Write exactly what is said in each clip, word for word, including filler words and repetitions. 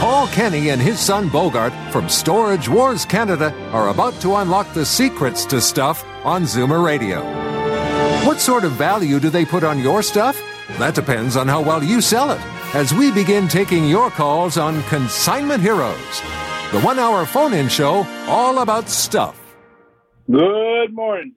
Paul Kenny and his son Bogart from Storage Wars Canada are about to unlock the secrets to stuff on Zoomer Radio. What sort of value do they put on your stuff? That depends on how well you sell it, as we begin taking your calls on Consignment Heroes, the one-hour phone-in show all about stuff. Good morning.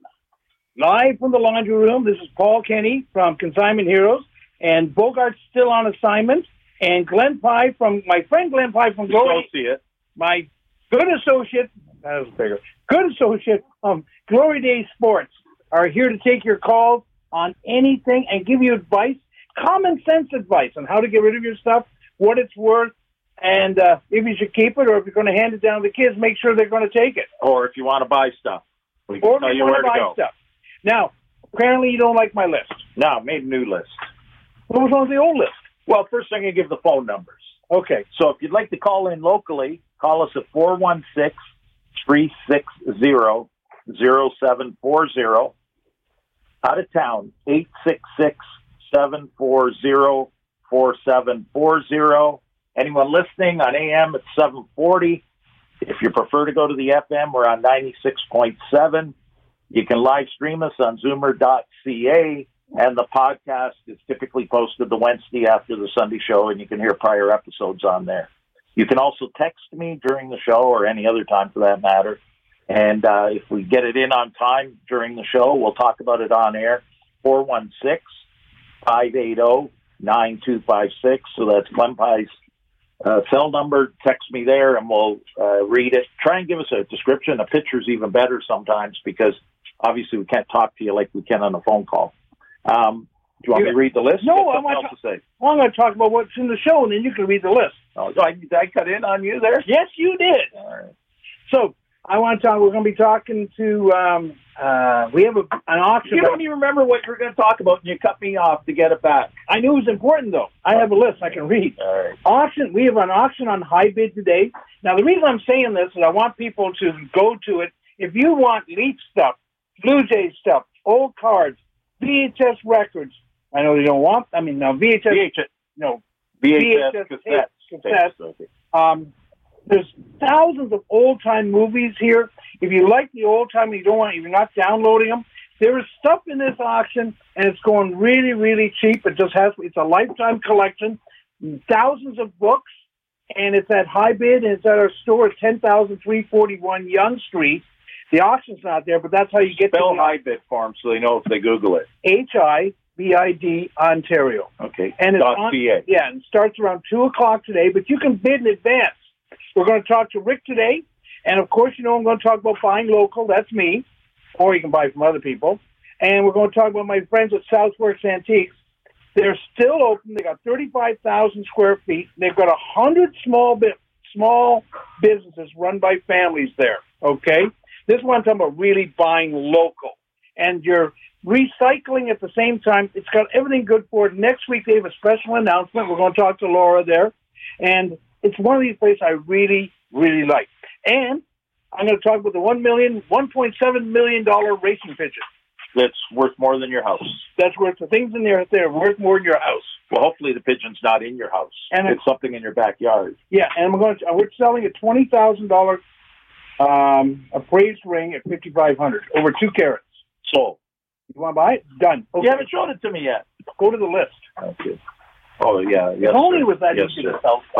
Live from the laundry room, this is Paul Kenny from Consignment Heroes, and Bogart's still on assignment, and Glenn Pye from, my friend Glenn Pye from Glory, see it. my good associate, that was bigger, good associate from Glory Days Sports, are here to take your calls on anything and give you advice, common sense advice on how to get rid of your stuff, what it's worth, and uh, if you should keep it or if you're going to hand it down to the kids, make sure they're going to take it. Or if you want to buy stuff, we can or tell you where to go. Stuff. Now, apparently you don't like my list. No, I made a new list. What was on the old list? Well, first I'm going to give the phone numbers. Okay. So if you'd like to call in locally, call us at four one six, three six zero, zero seven four zero. Out of town, eight six six, seven four zero, four seven four zero. Anyone listening on A M at seven forty. If you prefer to go to the F M, we're on ninety-six point seven. You can live stream us on zoomer dot c a, and the podcast is typically posted the Wednesday after the Sunday show, and you can hear prior episodes on there. You can also text me during the show or any other time for that matter, and uh, if we get it in on time during the show, we'll talk about it on air, four one six, five eight zero, nine two five six. So that's Glen Pye's uh, cell number. Text me there, and we'll uh, read it. Try and give us a description. A picture's even better sometimes because obviously, we can't talk to you like we can on a phone call. Um, do you want you, me to read the list? No, I want to, to say. Well, I'm going to talk about what's in the show, and then you can read the list. Oh, so I, did I cut in on you there? Yes, you did. All right. So I want to talk. We're going to be talking to. Um, uh, we have a, an auction. You don't even remember what you were going to talk about, and you cut me off to get it back. I knew it was important, though. I have a list I can read. All right. Auction. We have an auction on HiBid today. Now, the reason I'm saying this is I want people to go to it. If you want Leaf stuff, Blue Jay stuff, old cards, V H S records. I know they don't want. I mean, now V H S, V H S no, V H S, V H S cassettes. cassettes. cassettes. Um, there's thousands of old time movies here. If you like the old time, and you don't want. If you're not downloading them, there is stuff in this auction, and it's going really, really cheap. It just has. It's a lifetime collection, thousands of books, and it's at HiBid, and it's at our store at ten thousand three forty one Yonge Street. The auction's not there, but that's how you get to the auction. Spell HiBid for them so they know if they Google it. H I B I D Ontario. Okay. And it's on, .ca. Yeah, and it starts around two o'clock today, but you can bid in advance. We're going to talk to Rick today, and of course, you know I'm going to talk about buying local. That's me. Or you can buy from other people. And we're going to talk about my friends at Southworks Antiques. They're still open. They got thirty-five thousand square feet. They've got one hundred small, bi- small businesses run by families there, okay? This one, I'm talking about really buying local. And you're recycling at the same time. It's got everything good for it. Next week, they have a special announcement. We're going to talk to Laura there. And it's one of these places I really, really like. And I'm going to talk about the one million dollars, one point seven million dollars racing pigeon. That's worth more than your house. That's worth the things in there that are worth more than your house. Well, hopefully the pigeon's not in your house. And it's I'm, something in your backyard. Yeah, and we're going to, we're selling a twenty thousand dollars Um, appraised ring at fifty-five hundred over two carats. Sold. You want to buy it? Done. Okay. You haven't shown it to me yet. Go to the list. Okay. Oh, yeah. Yes, only with that yes, you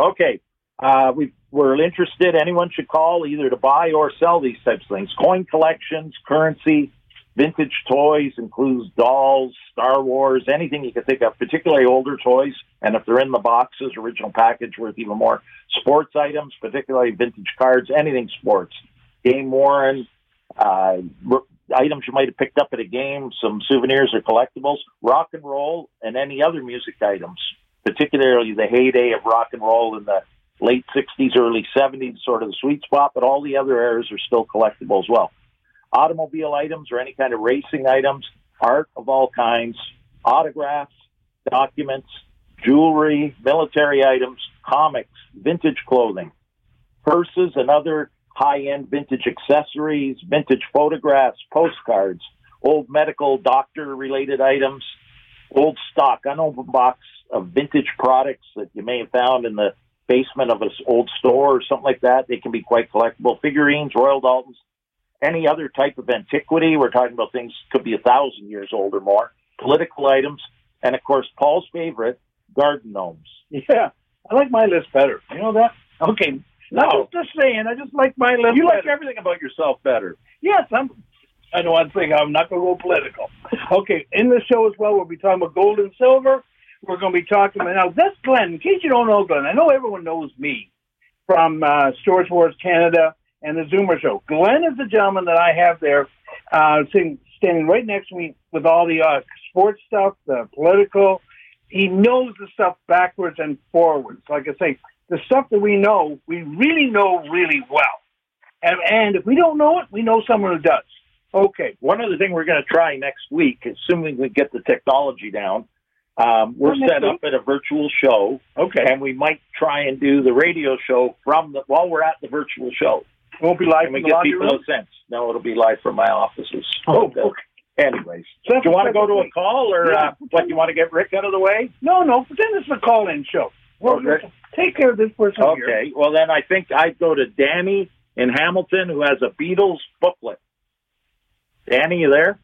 Okay. Uh, we, we're interested. Anyone should call either to buy or sell these types of things. Coin collections, currency, vintage toys, includes dolls, Star Wars, anything you can think of, particularly older toys. And if they're in the boxes, original package worth even more. Sports items, particularly vintage cards, anything sports. Game worn, uh, r- items you might have picked up at a game, some souvenirs or collectibles, rock and roll, and any other music items. particularly the heyday of rock and roll in the late sixties, early seventies, sort of the sweet spot, but all the other eras are still collectible as well. Automobile items or any kind of racing items, art of all kinds, autographs, documents, jewelry, military items, comics, vintage clothing, purses and other high-end vintage accessories, vintage photographs, postcards, old medical doctor-related items, old stock, unopened box of vintage products that you may have found in the basement of an old store or something like that. They can be quite collectible. Figurines, Royal Daltons, any other type of antiquity. We're talking about things could be a thousand years old or more. Political items. And, of course, Paul's favorite, garden gnomes. Yeah, I like my list better. You know that? Okay. No, just saying, I just like my list. You like better. Everything about yourself better. Yes, I'm. I know one thing. I'm not going to go political. Okay, in the show as well, we'll be talking about gold and silver. We're going to be talking about now. This Glenn, in case you don't know Glenn, I know everyone knows me from uh, Storage Wars Canada and the Zoomer Show. Glenn is the gentleman that I have there, uh, sitting standing right next to me with all the uh, sports stuff, the political. He knows the stuff backwards and forwards. Like I say, the stuff that we know, we really know really well. And, and if we don't know it, we know someone who does. Okay. One other thing we're going to try next week, assuming we get the technology down, um, we're oh, set week? up at a virtual show. Okay. And we might try and do the radio show from the while we're at the virtual show. It won't be live from the lobby room? No sense. No, it'll be live from my offices. Oh, but, uh, okay. Anyways, do you want to go to a call or yeah. uh, what? You want to get Rick out of the way? No, no. Pretend it's a call-in show. Well, okay. Take care of this person okay. here. Okay. Well, then I think I'd go to Danny in Hamilton, who has a Beatles booklet. Danny, you there?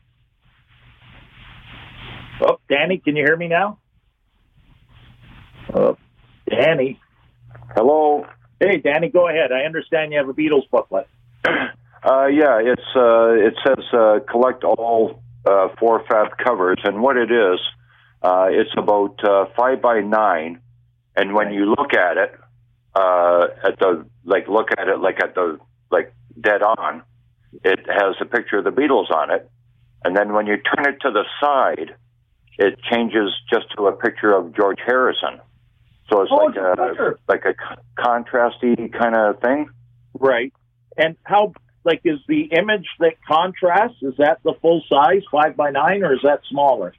Oh, Danny, can you hear me now? Oh, Danny. Hello. Hey, Danny, go ahead. I understand you have a Beatles booklet. Uh, yeah, it's uh, it says uh, collect all uh, four F A B covers, and what it is, uh, it's about uh, five by nine, and when you look at it, uh, at the like look at it like at the like dead on, it has a picture of the Beatles on it, and then when you turn it to the side, it changes just to a picture of George Harrison. So it's oh, like it's a, a like a con- contrasty kind of thing, right? And how? Like, is the image that contrasts, is that the full size, five by nine, or is that smaller?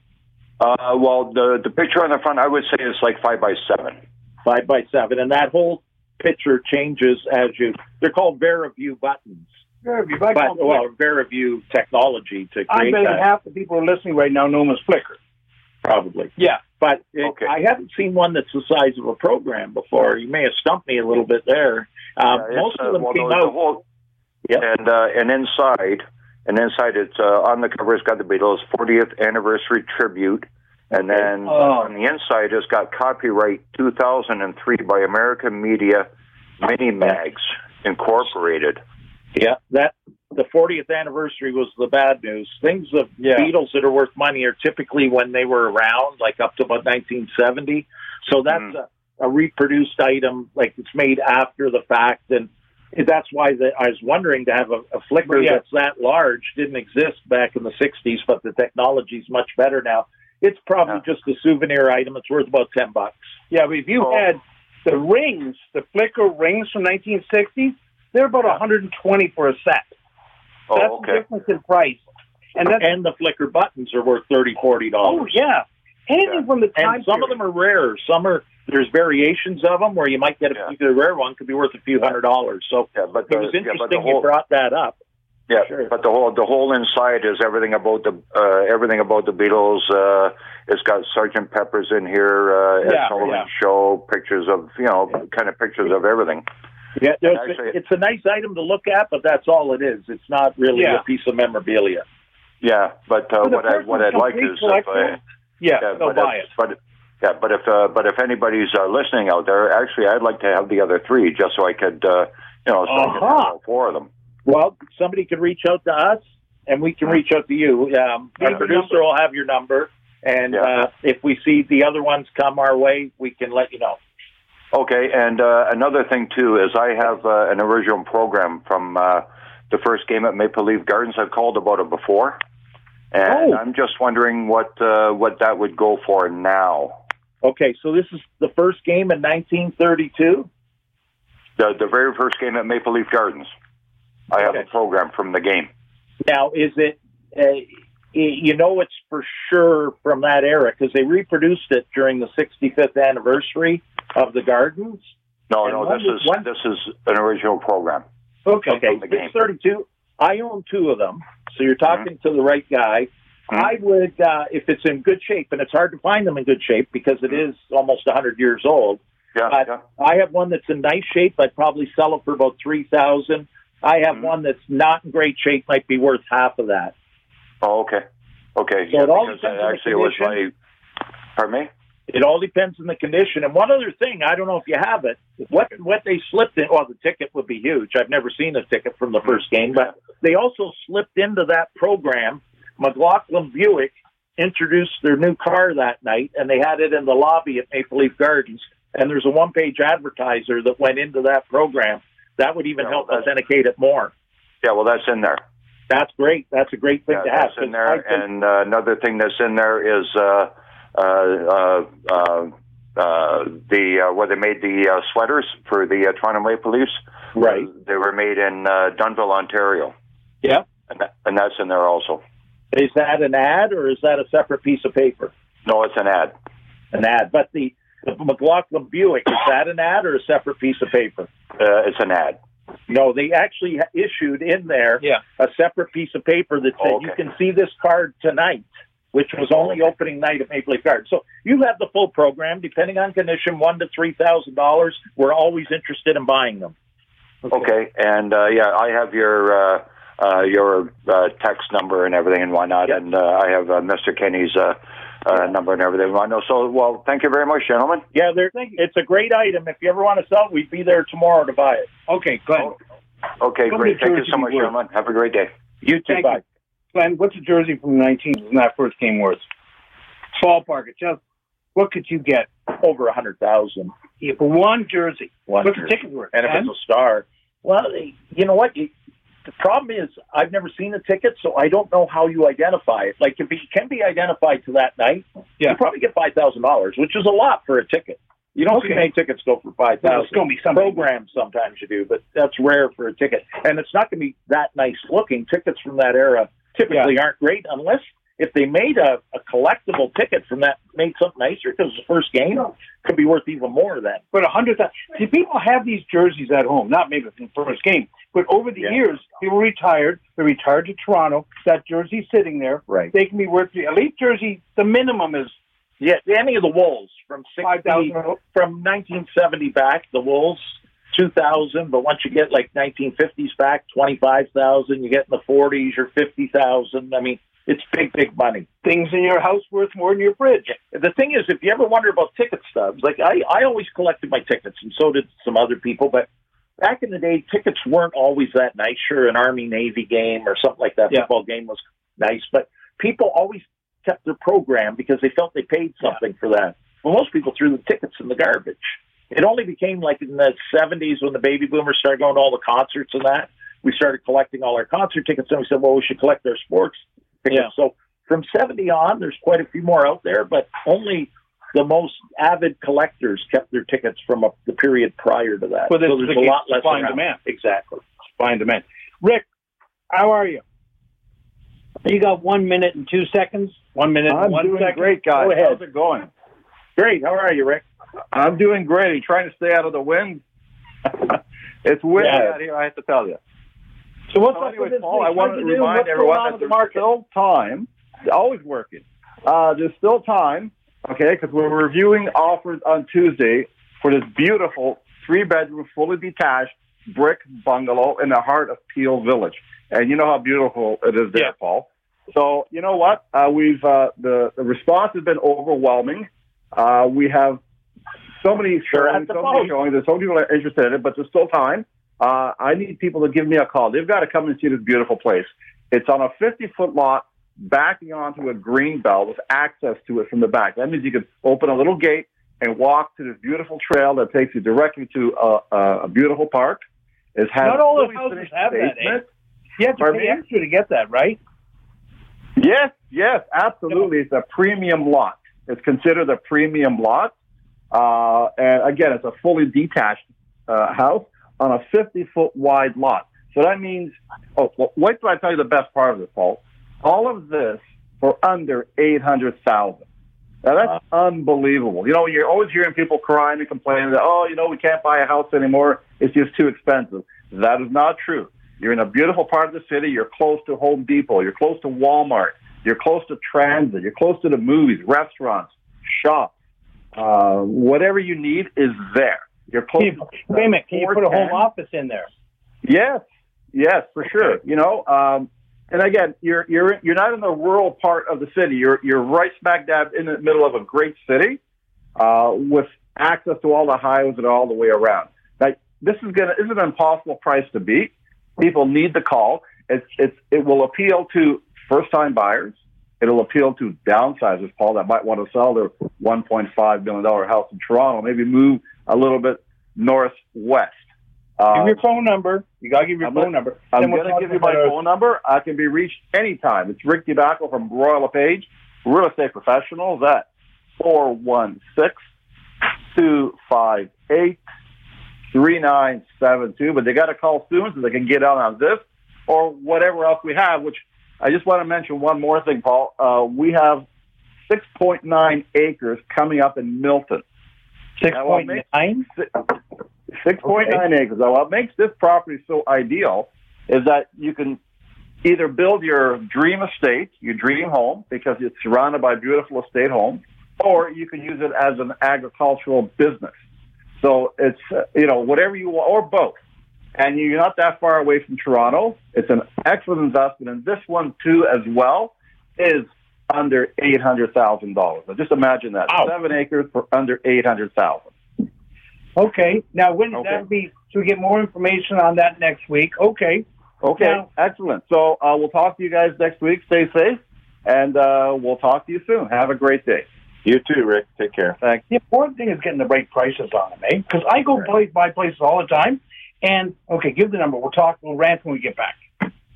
Uh, well, the the picture on the front, I would say, is like five by seven. Five by seven, and that whole picture changes as you. They're called VeraView buttons. VeraView, but, well, VeraView technology to create I bet that. Half the people who are listening right now know them as Flickr. Probably, yeah. But it, okay. I haven't seen one that's the size of a program before. You may have stumped me a little bit there. Um, yeah, most of them uh, well, came out. The whole, Yep. And uh, and inside, and inside it's uh, on the cover, it's got the Beatles' fortieth anniversary tribute. And then oh. on the inside, it's got copyright two thousand three by American Media Mini Mags Incorporated. Yeah, that the fortieth anniversary was the bad news. Things of yeah. Beatles that are worth money are typically when they were around, like up to about nineteen seventy. So that's mm. a, a reproduced item, like it's made after the fact, and that's why the, I was wondering to have a, a Flickr yeah. that's that large didn't exist back in the sixties, but the technology's much better now. It's probably yeah. just a souvenir item. It's worth about ten bucks. Yeah, but if you oh. had the rings, the Flickr rings from nineteen sixty, they're about one hundred twenty for a set. Oh, that's okay. the difference in price. And, that's, and the Flickr buttons are worth thirty dollars, forty dollars. Oh, yeah. Anything yeah. from the time And some period. Of them are rarer. Some are... There's variations of them where you might get a yeah. particular rare one could be worth a few hundred dollars. So yeah, but the, it was interesting yeah, but the whole, you brought that up. Yeah, sure. But the whole the whole inside is everything about the uh, everything about the Beatles. Uh, it's got Sergeant Pepper's in here, uh, yeah, Ed yeah. show pictures of you know yeah. kind of pictures of everything. Yeah, it's, actually, it's a nice item to look at, but that's all it is. It's not really yeah. a piece of memorabilia. Yeah, but uh, what I what I'd like is if, uh, yeah, yeah they'll buy it. But, Yeah, but if uh, but if anybody's uh, listening out there, actually, I'd like to have the other three just so I could, uh, you know, so uh-huh. I could have all four of them. Well, somebody could reach out to us, and we can reach out to you. Um, yeah, our producer will have your number, and yeah. uh, if we see the other ones come our way, we can let you know. Okay, and uh, another thing too is I have uh, an original program from uh, the first game at Maple Leaf Gardens. I've called about it before, and oh. I'm just wondering what uh, what that would go for now. Okay, so this is the first game in nineteen thirty-two? The, the very first game at Maple Leaf Gardens. I have okay. a program from the game. Now, is it, uh, you know it's for sure from that era, because they reproduced it during the sixty-fifth anniversary of the Gardens? No, and no, this is one... this is an original program. Okay, okay. six thirty-two, I own two of them, so you're talking mm-hmm. to the right guy. Mm-hmm. I would, uh, if it's in good shape, and it's hard to find them in good shape because it mm-hmm. is almost one hundred years old, yeah, but yeah. I have one that's in nice shape. I'd probably sell it for about three thousand dollars. I have mm-hmm. one that's not in great shape, might be worth half of that. Oh, okay. Okay. So yeah, it all depends on actually the condition. Was my, pardon me? It all depends on the condition. And one other thing, I don't know if you have it, what what they slipped in, well, the ticket would be huge. I've never seen a ticket from the first game, but they also slipped into that program. McLaughlin Buick introduced their new car that night, and they had it in the lobby at Maple Leaf Gardens. And there's a one-page advertiser that went into that program. That would even yeah, help authenticate it more. Yeah, well, that's in there. That's great. That's a great thing yeah, to have. That's in there. And uh, another thing that's in there is uh, uh, uh, uh, uh, the uh, where they made the uh, sweaters for the uh, Toronto Maple Leafs. Right. Uh, they were made in uh, Dunville, Ontario. Yeah. And, that, and that's in there also. Is that an ad, or is that a separate piece of paper? No, it's an ad. An ad. But the... The McLaughlin Buick, is that an ad or a separate piece of paper? Uh, it's an ad. No, they actually issued in there yeah. a separate piece of paper that said, okay. you can see this card tonight, which was only okay. opening night at Maple Leaf Gardens. So you have the full program, depending on condition, one thousand to three thousand dollars. We're always interested in buying them. Okay. okay. And, uh, yeah, I have your... Uh... Uh, your uh, text number and everything and whatnot, yep. and uh, I have uh, Mister Kenny's uh, uh, number and everything. I know. So, well, thank you very much, gentlemen. Yeah, it's a great item. If you ever want to sell it, we'd be there tomorrow to buy it. Okay, Glenn. Oh, okay, Go great. Thank you so much, worth. gentlemen. Have a great day. You too. Thank bye. You. Glenn, what's a jersey from the nineteen in that first game worth? Ballpark it. Just what could you get? Over a hundred thousand yeah, for one jersey. One what's jersey. the ticket worth? And if it's a star, well, you know what. You, The problem is I've never seen a ticket, so I don't know how you identify it. Like, if it can be identified to that night, yeah. you probably get five thousand dollars, which is a lot for a ticket. You don't okay. see many tickets go for five thousand dollars. It's going to be some programs sometimes you do, but that's rare for a ticket. And it's not going to be that nice-looking. Tickets from that era typically yeah. aren't great unless if they made a, a collectible ticket from that, made something nicer because the first game could be worth even more of that. But one hundred thousand dollars. See, people have these jerseys at home, not maybe from the first game. But over the yeah. years, people retired. They retired to Toronto. That jersey's sitting there. Right. They can be worth the elite jersey. The minimum is yeah. any of the Wolves from sixty, from nineteen seventy back, the Wolves two thousand. But once you get like nineteen fifties back, twenty-five thousand. You get in the forties, you're fifty thousand. I mean, it's big, big money. Things in your house worth more than your fridge. The thing is, if you ever wonder about ticket stubs, like I, I always collected my tickets, and so did some other people, but. Back in the day, tickets weren't always that nice. Sure, an Army-Navy game or something like that yeah. football game was nice, but people always kept their program because they felt they paid something yeah. for that. Well, most people threw the tickets in the garbage. It only became like in the seventies when the baby boomers started going to all the concerts and that. We started collecting all our concert tickets, and we said, well, we should collect their sports tickets. Yeah. So from seventy on, there's quite a few more out there, but only... the most avid collectors kept their tickets from a, the period prior to that. Well, so there's a lot less supply and demand. Exactly. Supply and demand. Rick, how are you? You got one minute and two seconds. One minute I'm and one doing second. Great, guys. Go ahead. How's it going? Great. How are you, Rick? I'm doing great. Are you trying to stay out of the wind? It's windy yeah. out here, I have to tell you. So what's so up anyway, with this Paul, I wanted to remind what's everyone that the there's still time. It's always working. Uh, there's still time. Okay, because we're reviewing offers on Tuesday for this beautiful three-bedroom, fully detached brick bungalow in the heart of Peel Village. And you know how beautiful it is there, yeah. Paul. So you know what? Uh, we've uh, the, the response has been overwhelming. Uh, we have so many showings, so many showings. There's so many people that are interested in it, but there's still time. Uh, I need people to give me a call. They've got to come and see this beautiful place. It's on a fifty-foot lot. Backing onto a green belt with access to it from the back. That means you can open a little gate and walk to this beautiful trail that takes you directly to a, a, a beautiful park. It has Not all the houses have basement. that, eh? You have to Pardon pay me? extra to get that, right? Yes, yes, absolutely. It's a premium lot. It's considered a premium lot. Uh, and again, it's a fully detached uh, house on a fifty-foot wide lot. So that means, oh, wait till I tell you the best part of this, Paul. All of this for under eight hundred thousand dollars. Now, that's wow. unbelievable. You know, you're always hearing people crying and complaining that, oh, you know, we can't buy a house anymore. It's just too expensive. That is not true. You're in a beautiful part of the city. You're close to Home Depot. You're close to Walmart. You're close to transit. You're close to the movies, restaurants, shops. Uh, whatever you need is there. You're close. Can you, to, wait a minute. Can you put a home office in there? Yes. Yes, for sure. You know, um, and again, you're you're you're not in the rural part of the city. You're you're right smack dab in the middle of a great city, uh, with access to all the highways and all the way around. Like this is gonna this is an impossible price to beat. People need the call. It's it's it will appeal to first time buyers. It'll appeal to downsizers, Paul, that might want to sell their one point five million dollars house in Toronto. Maybe move a little bit northwest. Uh, give your phone number. You got to give your I'm phone gonna, number. I'm going to give you my phone number. I can be reached anytime. It's Rick DeBacco from Royal LePage, real estate professionals at four one six, two five eight, three nine seven two. But they got to call soon so they can get out on this or whatever else we have, which I just want to mention one more thing, Paul. Uh, we have six point nine acres coming up in Milton. six point nine? six point nine acres. Now, what makes this property so ideal is that you can either build your dream estate, your dream home, because it's surrounded by beautiful estate homes, or you can use it as an agricultural business. So it's, uh, you know, whatever you want, or both. And you're not that far away from Toronto. It's an excellent investment. And this one, too, as well, is under eight hundred thousand dollars. So just imagine that. Wow. Seven acres for under eight hundred thousand dollars. Okay. Now, wouldn't okay. that be, so we get more information on that next week. Okay. Okay. Now, excellent. So uh, we'll talk to you guys next week. Stay safe. And uh, we'll talk to you soon. Have a great day. You too, Rick. Take care. Thanks. The important thing is getting the right prices on them, eh? Because I go right. buy places all the time. And, okay, give the number. We'll talk. We'll rant when we get back.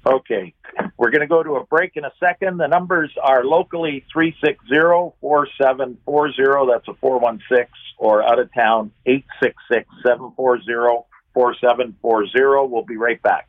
Okay. We're going to go to a break in a second. The numbers are locally three six zero, four seven four zero. That's a four one six. Or out of town, eight six six, seven four zero, four seven four zero. We'll be right back.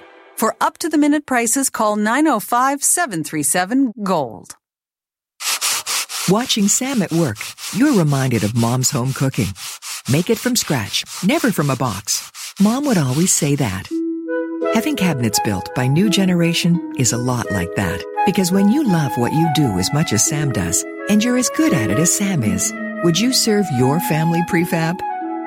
For up-to-the-minute prices, call nine oh five, seven three seven, GOLD. Watching Sam at work, you're reminded of Mom's home cooking. Make it from scratch, never from a box. Mom would always say that. Having cabinets built by New Generation is a lot like that. Because when you love what you do as much as Sam does, and you're as good at it as Sam is, would you serve your family prefab?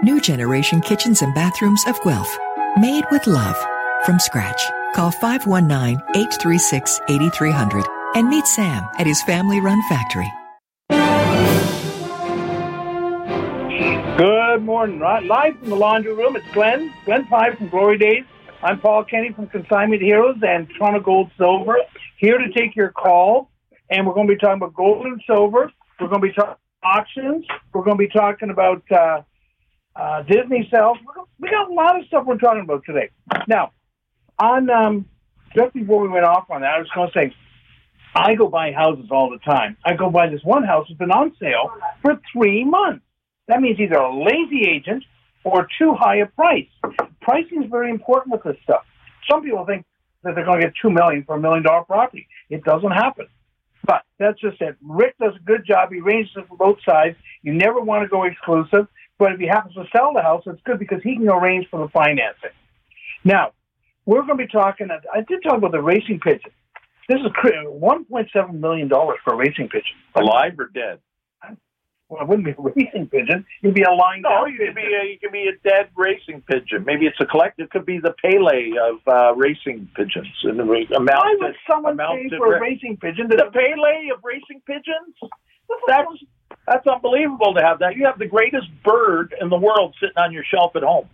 New Generation Kitchens and Bathrooms of Guelph. Made with love. From scratch. Call five one nine, eight three six, eight three zero zero and meet Sam at his family-run factory. Good morning. Live from the laundry room, it's Glenn. Glenn Five from Glory Days. I'm Paul Kenny from Consignment Heroes and Toronto Gold Silver. Here to take your call. And we're going to be talking about gold and silver. We're going to be talking auctions. We're going to be talking about uh, uh, Disney sales. We got a lot of stuff we're talking about today. Now, on um, just before we went off on that, I was going to say, I go buy houses all the time. I go buy this one house that's been on sale for three months. That means either a lazy agent or too high a price. Pricing is very important with this stuff. Some people think that they're going to get two million dollars for a million dollar property. It doesn't happen. But that's just it. Rick does a good job. He ranges it from both sides. You never want to go exclusive. But if he happens to sell the house, it's good because he can arrange for the financing. Now, we're going to be talking, I did talk about the racing pigeon. This is one point seven million dollars for a racing pigeon. Alive or dead? Well, it wouldn't be a racing pigeon. It'd be a lying down No, you could, be a, you could be a dead racing pigeon. Maybe it's a collect. It could be the Pele of uh, racing pigeons. And the re- amount Why would someone pay for a ra- racing pigeon? The Pele of racing pigeons? That's That's unbelievable to have that. You have the greatest bird in the world sitting on your shelf at home.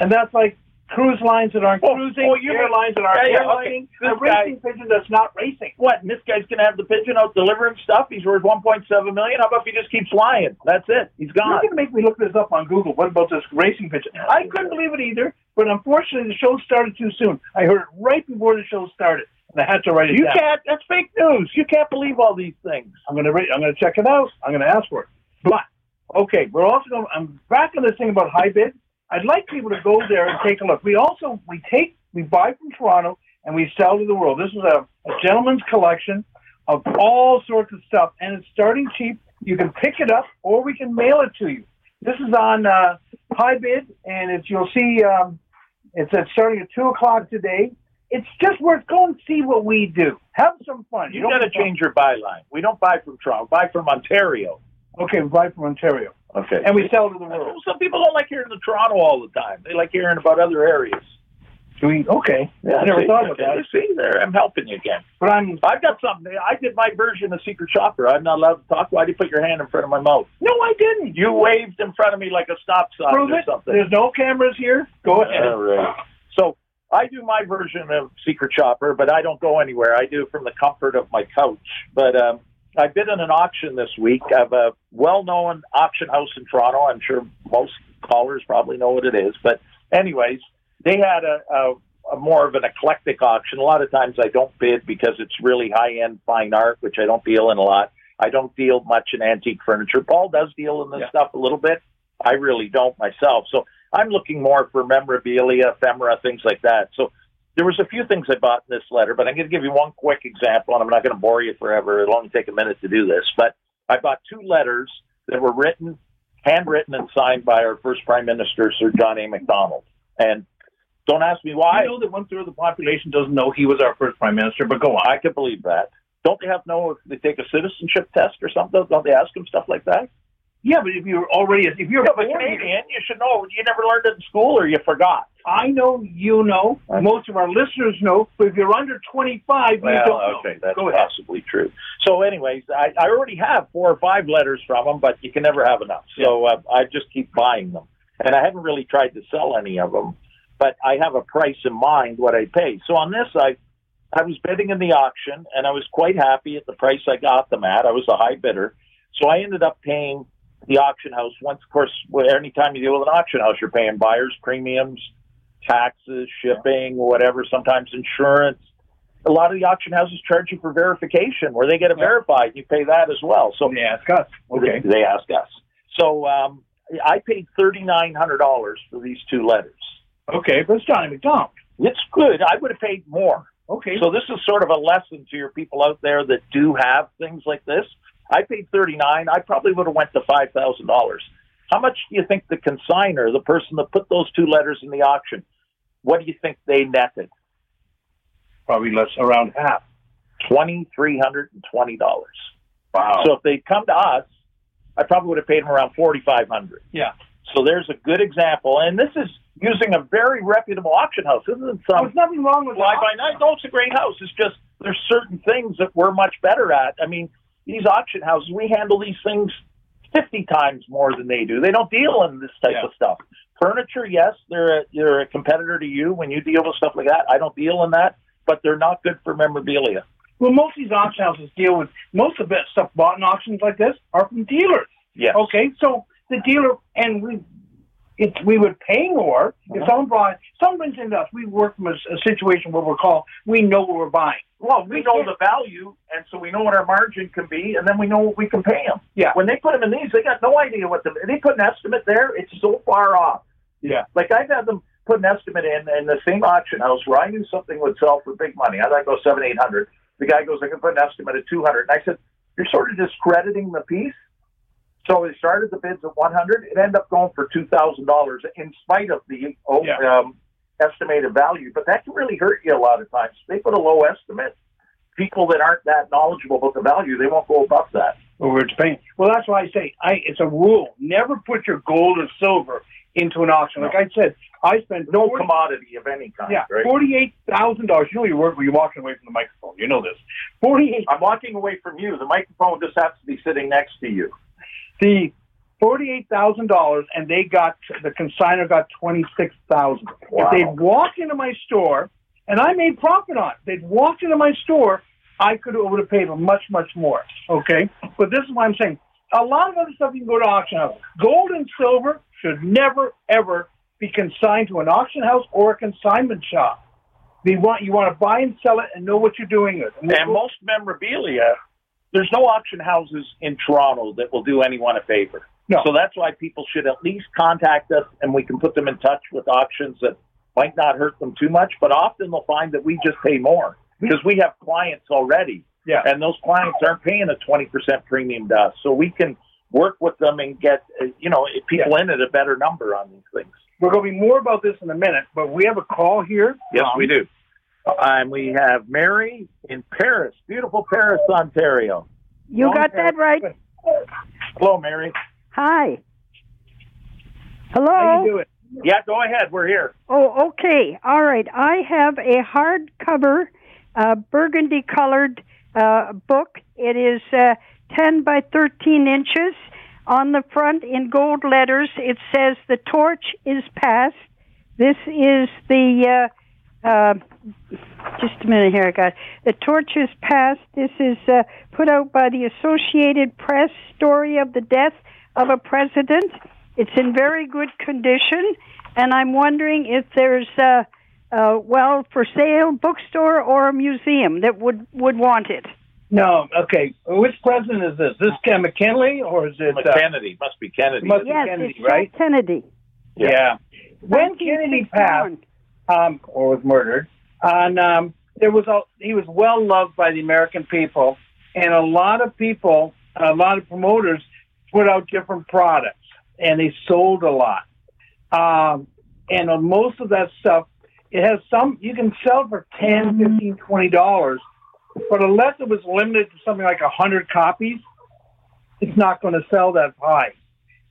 And that's like cruise lines that aren't oh, cruising, oh, airlines that aren't yeah, airlining, yeah, okay. a guy, racing pigeon that's not racing. What, and this guy's going to have the pigeon out delivering stuff? He's worth one point seven million dollars. How about if he just keeps flying? That's it. He's gone. You're going to make me look this up on Google. What about this racing pigeon? I couldn't believe it either, but unfortunately the show started too soon. I heard it right before the show started. I had to write it you down. You can't. That's fake news. You can't believe all these things. I'm going to. I'm going to check it out. I'm going to ask for it. But okay, we're also going. I'm back on this thing about HiBid. I'd like people to go there and take a look. We also we take we buy from Toronto and we sell to the world. This is a, a gentleman's collection of all sorts of stuff, and it's starting cheap. You can pick it up, or we can mail it to you. This is on uh, HiBid, and it's you'll see. Um, it's at starting at two o'clock today. It's just worth going to see what we do. Have some fun. You, you got to change your byline. We don't buy from Toronto. We buy from Ontario. Okay, we buy from Ontario. Okay. And we sell to the world. Some people don't like hearing the Toronto all the time. They like hearing about other areas. Do we? Okay. Yeah, I never see, thought about okay. that. See, there, I'm helping you again. But I'm, I've got something. I did my version of Secret Shopper. I'm not allowed to talk. Why did you put your hand in front of my mouth? No, I didn't. You waved in front of me like a stop sign Prove or it. something. There's no cameras here. Go ahead. All right. So, I do my version of Secret Shopper, but I don't go anywhere. I do from the comfort of my couch. But um, I bid on an auction this week of a well-known auction house in Toronto. I'm sure most callers probably know what it is. But anyways, they had a, a, a more of an eclectic auction. A lot of times I don't bid because it's really high-end fine art, which I don't deal in a lot. I don't deal much in antique furniture. Paul does deal in this yeah. stuff a little bit. I really don't myself. So I'm looking more for memorabilia, ephemera, things like that. So there was a few things I bought in this letter, but I'm going to give you one quick example, and I'm not going to bore you forever. It'll only take a minute to do this. But I bought two letters that were written, handwritten and signed by our first Prime Minister, Sir John A. Macdonald. And don't ask me why. I know that one-third of the population doesn't know he was our first Prime Minister, but go on. I can believe that. Don't they have to know if they take a citizenship test or something? Don't they ask him stuff like that? Yeah, but if you're already if you're yeah, a Canadian, you should know. You never learned it in school, or you forgot. I know, you know. Right. Most of our listeners know. But if you're under twenty-five, well, you don't know. Okay, that's Go possibly ahead. true. So, anyways, I, I already have four or five letters from them, but you can never have enough. So yeah. uh, I just keep buying them, and I haven't really tried to sell any of them. But I have a price in mind what I pay. So on this, I I was bidding in the auction, and I was quite happy at the price I got them at. I was a high bidder, so I ended up paying. The auction house, once, of course, anytime you deal with an auction house, you're paying buyers, premiums, taxes, shipping, whatever, sometimes insurance. A lot of the auction houses charge you for verification, where they get it yeah. verified. You pay that as well. So they ask us. Okay. They, they ask us. So um, I paid thirty-nine hundred dollars for these two letters. Okay, but it's Johnny McDonald. It's good. I would have paid more. Okay. So this is sort of a lesson to your people out there that do have things like this. I paid thirty-nine dollars. I probably would have went to five thousand dollars. How much do you think the consignor, the person that put those two letters in the auction, what do you think they netted? Probably less, around half. two thousand three hundred twenty dollars. Wow. So if they'd come to us, I probably would have paid them around four thousand five hundred dollars. Yeah. So there's a good example. And this is using a very reputable auction house. This isn't some There's nothing wrong with fly-by-night. No, it's a great house. It's just there's certain things that we're much better at. I mean, these auction houses, we handle these things fifty times more than they do. They don't deal in this type yeah. of stuff. Furniture, yes, they're a, they're a competitor to you when you deal with stuff like that. I don't deal in that, but they're not good for memorabilia. Well, most of these auction houses deal with, most of the stuff bought in auctions like this are from dealers. Yes. Okay, so the dealer, and we it, we would pay more if uh-huh. someone bought, someone's in us, we work from a, a situation where we're called, we know what we're buying. Well, we know the value, and so we know what our margin can be, and then we know what we can pay them. Yeah. When they put them in these, they got no idea what the – they put an estimate there, it's so far off. Yeah. Like I've had them put an estimate in, in the same auction house where I knew something would sell for big money. I'd like to go seven hundred, eight hundred. The guy goes, I can put an estimate at two hundred. And I said, you're sort of discrediting the piece. So they started the bids at one hundred. It ended up going for two thousand dollars in spite of the oh, yeah. um, estimated value. But that can really hurt you a lot of times. They put a low estimate. People that aren't that knowledgeable about the value, they won't go above that. Well, it's paying. Well, that's why I say I, it's a rule. Never put your gold or silver into an auction. No. Like I said, I spent no forty commodity of any kind. Yeah, right? forty-eight thousand dollars. You know, you're, you're walking away from the microphone. You know this. forty-eight. I'm walking away from you. The microphone just has to be sitting next to you. the forty-eight thousand dollars, and they got, the consignor got twenty-six thousand dollars. Wow. If they'd walked into my store, and I made profit on it, they'd walked into my store, I could would have paid much, much more, okay? But this is why I'm saying, a lot of other stuff you can go to auction house. Gold and silver should never, ever be consigned to an auction house or a consignment shop. They want, you want to buy and sell it and know what you're doing with. And, and most memorabilia, there's no auction houses in Toronto that will do anyone a favor. No. So that's why people should at least contact us, and we can put them in touch with auctions that might not hurt them too much, but often they'll find that we just pay more because we have clients already. Yeah. And those clients aren't paying a twenty percent premium to us. So we can work with them and get, you know, people yeah. in at a better number on these things. We're going to be more about this in a minute, but we have a call here. Yes, um, we do. And um, we have Mary in Paris, beautiful Paris, Ontario. You Long got Paris. That right. Hello, Mary. Hi. Hello. How you doing? Yeah, go ahead. We're here. Oh, okay. All right. I have a hardcover, uh, burgundy-colored uh, book. It is uh, ten by thirteen inches. On the front, in gold letters, it says, "The torch is passed." This is the... Uh, Uh, just a minute here, I got The Torch is Passed. This is uh, put out by the Associated Press, story of the death of a president. It's in very good condition, and I'm wondering if there's a, a well-for-sale bookstore or a museum that would, would want it. No, okay. Which president is this? Is this McKinley, or is it... Uh, Kennedy. Must be Kennedy. It must yes, be Kennedy, it's right? Kennedy. Yeah. yeah. When Kennedy passed... Um, or was murdered. And um, there was a, he was well loved by the American people, and a lot of people, a lot of promoters put out different products, and they sold a lot. Um, and on most of that stuff, it has some you can sell for ten, fifteen, twenty dollars, but unless it was limited to something like a hundred copies, it's not going to sell that high.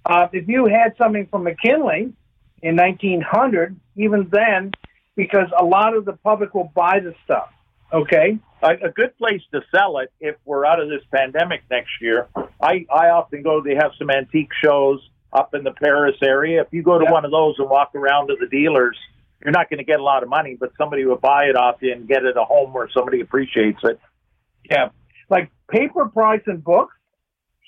Uh, if you had something from McKinley in nineteen hundred, even then, because a lot of the public will buy the stuff, okay? A, a good place to sell it, if we're out of this pandemic next year, I, I often go, they have some antique shows up in the Paris area. If you go to yeah. one of those and walk around to the dealers, you're not going to get a lot of money, but somebody will buy it off you and get it a home where somebody appreciates it. Yeah. Like paper products and books,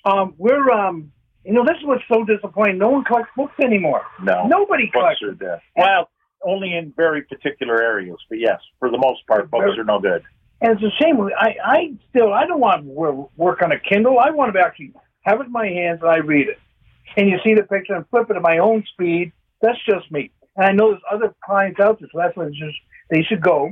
um, we're... um. You know, this was so disappointing. No one collects books anymore. No. Nobody collects books. Are dead. Well, only in very particular areas. But yes, for the most part, books are no good. And it's a shame. I, I still, I don't want to work on a Kindle. I want to actually have it in my hands and I read it. And you see the picture and flip it at my own speed. That's just me. And I know there's other clients out there, so that's why just, they should go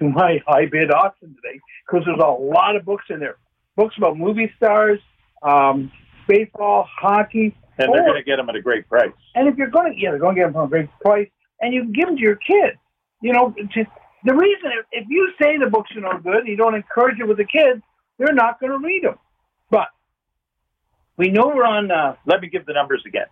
to my HiBid auction today, because there's a lot of books in there. Books about movie stars, um... baseball, hockey. And they're going to get them at a great price. And if you're going to, yeah, they're going to get them at a great price, and you can give them to your kids. You know, just, the reason, if, if you say the books are no good and you don't encourage it with the kids, they're not going to read them. But we know we're on, uh, let me give the numbers again.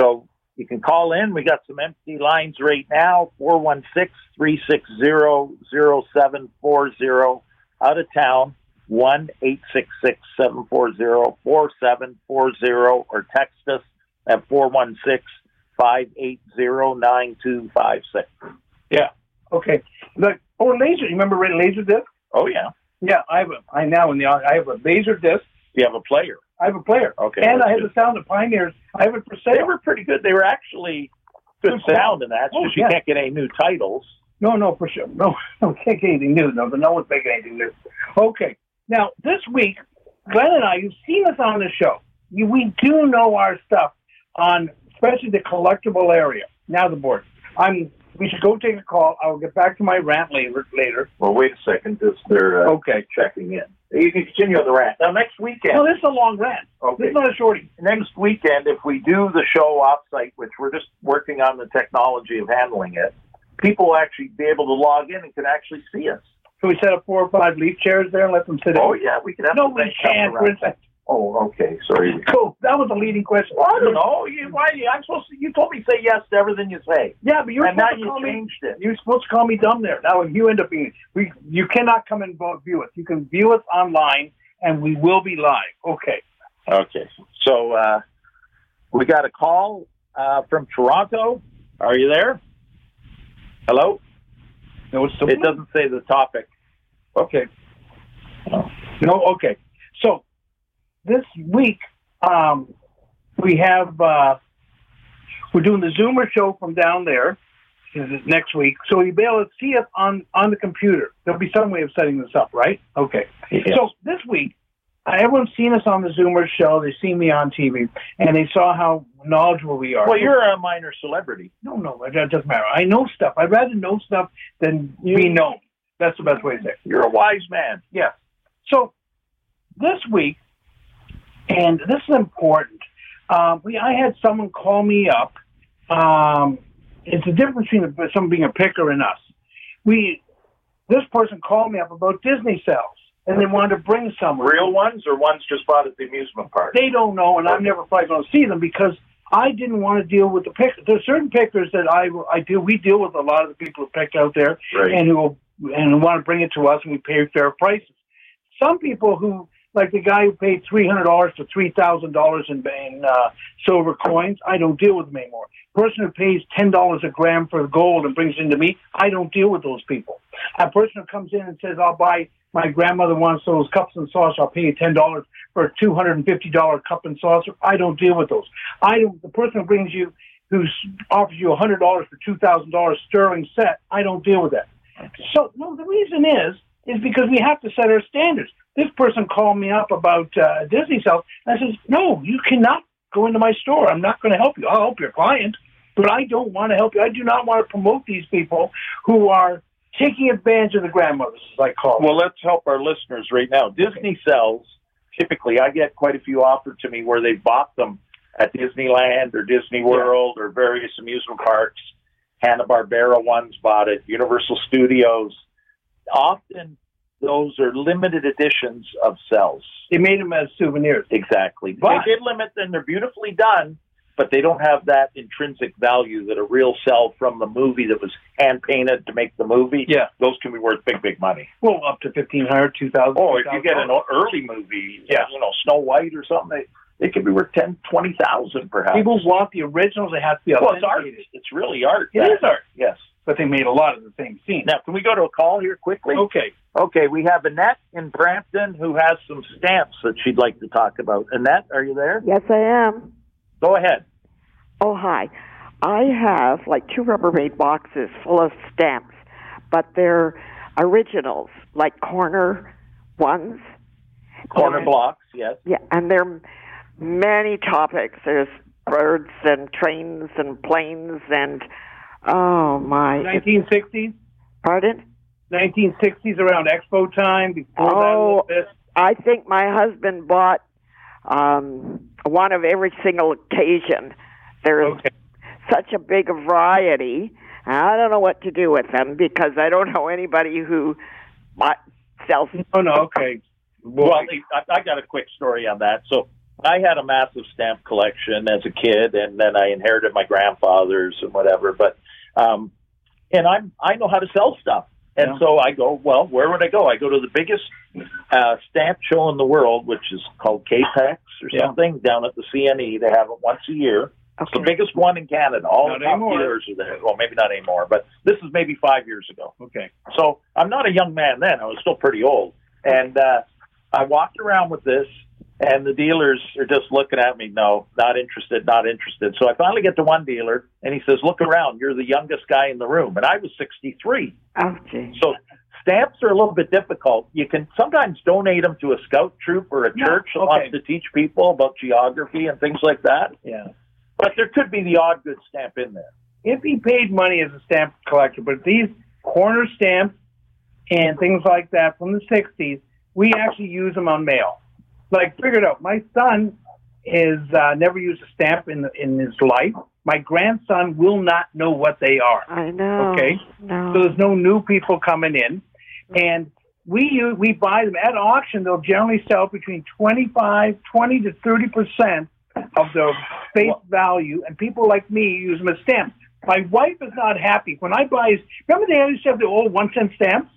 So you can call in. We got some empty lines right now, four one six, three six zero, zero seven four zero, out of town. one eight six six, seven four zero, four seven four zero, or text us at four one six, five eight zero, nine two five six. Yeah. Okay. Look, or laser. You remember laser disc? Oh, yeah. Yeah, I have a, I now in the I have a laser disc. You have a player. I have a player. Okay. And I have the sound of Pioneers. I have it for sale. They were pretty good. They were actually good, good sound in that, because oh, you yeah. can't get any new titles. No, no, for sure. No, no, can't get anything new. No, but no one's making anything new. Okay. Now, this week, Glenn and I, you've seen us on the show. You, we do know our stuff on, especially the collectible area. Now the board. I'm. We should go take a call. I will get back to my rant later. later. Well, wait a second. This, they're uh, okay. checking in. You can continue on the rant. Now, next weekend. No, this is a long rant. Okay. This is not a shorty. Next weekend, if we do the show offsite, which we're just working on the technology of handling it, people will actually be able to log in and can actually see us. Can we set up four or five leaf chairs there and let them sit oh, in? Oh, yeah, we can have no, we can't. Oh, okay, sorry. Cool, that was a leading question. Well, I don't know. You, why, I'm supposed to, you told me to say yes to everything you say. Yeah, but you're and supposed now to you call changed me, it. You're supposed to call me dumb there. Now, if you end up being, we, you cannot come and view us. You can view us online, and we will be live. Okay. Okay, so... Uh, We got a call uh, from Toronto. Are you there? Hello? No, it doesn't say the topic. Okay. Oh. No, okay. So this week um, we have, uh, we're doing the Zoomer show from down there next week. So you'll be able to see us on, on the computer. There'll be some way of setting this up, right? Okay. Yes. So this week, everyone's seen us on the Zoomer show. They've seen me on T V, and they saw how knowledgeable we are. Well, you're a minor celebrity. No, no, it doesn't matter. I know stuff. I'd rather know stuff than you, be known. That's the best way to say it. You're a wise man. Yes. So this week, and this is important, um, we I had someone call me up. Um, it's the difference between someone being a picker and us. We This person called me up about Disney sales. And they wanted to bring some. Real ones or ones just bought at the amusement park? They don't know, and okay. I'm never probably going to see them because I didn't want to deal with the pickers. There's certain pickers that I, I do. We deal with a lot of the people who pick out there right. and who will, and who want to bring it to us, and we pay fair prices. Some people who, like the guy who paid three hundred dollars to three thousand dollars in, in uh, silver coins, I don't deal with them anymore. Person who pays ten dollars a gram for gold and brings it into me, I don't deal with those people. A person who comes in and says, I'll buy... My grandmother wants those cups and saucer. I'll pay you ten dollars for a two hundred fifty dollars cup and saucer. I don't deal with those. I don't, the person who brings you, who offers you one hundred dollars for two thousand dollars sterling set, I don't deal with that. Okay. So, no, the reason is, is because we have to set our standards. This person called me up about uh, Disney sales, and I said, no, you cannot go into my store. I'm not going to help you. I'll help your client, but I don't want to help you. I do not want to promote these people who are taking advantage of the grandmothers, as I call it. Well, let's help our listeners right now. Disney sells, typically, I get quite a few offered to me where they bought them at Disneyland or Disney World yeah. or various amusement parks. Hanna-Barbera ones bought at Universal Studios. Often, those are limited editions of cells. They made them as souvenirs. Exactly. But they did limit them. They're beautifully done. But they don't have that intrinsic value that a real cell from the movie that was hand-painted to make the movie, yeah. those can be worth big, big money. Well, up to fifteen hundred dollars, two thousand dollars. Oh, if you get an early movie, yeah. you know, Snow White or something, they, they could be worth ten thousand dollars, twenty thousand dollars perhaps. People want the originals. They have to be authenticated. Well, it's art. It's really art. It that. is art. Yes. But they made a lot of the same scenes. Now, can we go to a call here quickly? Okay. Okay, we have Annette in Brampton who has some stamps that she'd like to talk about. Annette, are you there? Yes, I am. Go ahead. Oh, hi. I have like two Rubbermaid boxes full of stamps, but they're originals, like corner ones. Corner and, blocks, yes. Yeah, and they're many topics. There's birds and trains and planes and, oh, my. nineteen sixties? Pardon? nineteen sixties around Expo time. Before oh, that bit. I think my husband bought... Um, one of every single occasion. There's okay. such a big variety. I don't know what to do with them because I don't know anybody who bought, sells. Oh, no, okay. Well, I, I got a quick story on that. So I had a massive stamp collection as a kid, and then I inherited my grandfather's and whatever. But um, and I'm I know how to sell stuff. And yeah. so I go, well, where would I go? I go to the biggest uh, stamp show in the world, which is called Capex or yeah. something, down at the C N E. They have it once a year. Okay. It's the biggest one in Canada. All not the top dealers are there. Well, maybe not anymore, but this is maybe five years ago. Okay. So I'm not a young man then. I was still pretty old. And uh, I walked around with this, and the dealers are just looking at me, no, not interested, not interested. So I finally get to one dealer, and he says, look around, you're the youngest guy in the room. And I was sixty-three. Okay. So stamps are a little bit difficult. You can sometimes donate them to a scout troop or a church yeah, okay. that wants to teach people about geography and things like that. Yeah. But there could be the odd good stamp in there. If he paid money as a stamp collector, but these corner stamps and things like that from the sixties, we actually use them on mail. Like, figure it out. My son is uh, never used a stamp in in his life. My grandson will not know what they are. I know. Okay? No. So there's no new people coming in. And we use, we buy them at auction. They'll generally sell between twenty-five, twenty to thirty percent of their face well, value. And people like me use them as stamps. My wife is not happy. When I buy, remember they always have the old one-cent stamps?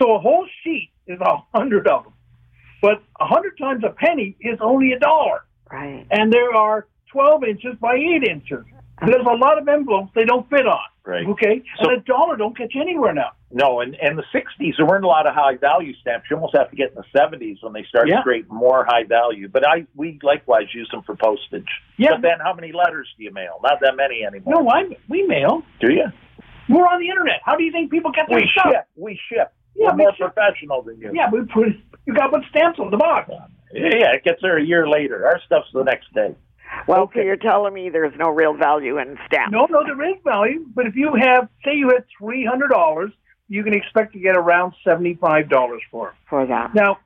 So a whole sheet is a hundred of them. But a hundred times a penny is only a dollar. Right. And there are twelve inches by eight inches. And there's a lot of envelopes they don't fit on. Right. Okay. So, and a dollar don't get you anywhere now. No, and, and the sixties, there weren't a lot of high value stamps. You almost have to get in the seventies when they start yeah. creating more high value. But I we likewise use them for postage. Yeah. But then how many letters do you mail? Not that many anymore. No, I we mail. Do you? We're on the internet. How do you think people get their stuff? We ship. Yeah, We're we more ship. professional than you. Yeah, we put you got to put stamps on the box. Yeah, it gets there a year later. Our stuff's the next day. Well, okay. So you're telling me there's no real value in stamps. No, no, there is value. But if you have, say you had three hundred dollars, you can expect to get around seventy-five dollars for them. For that. Now,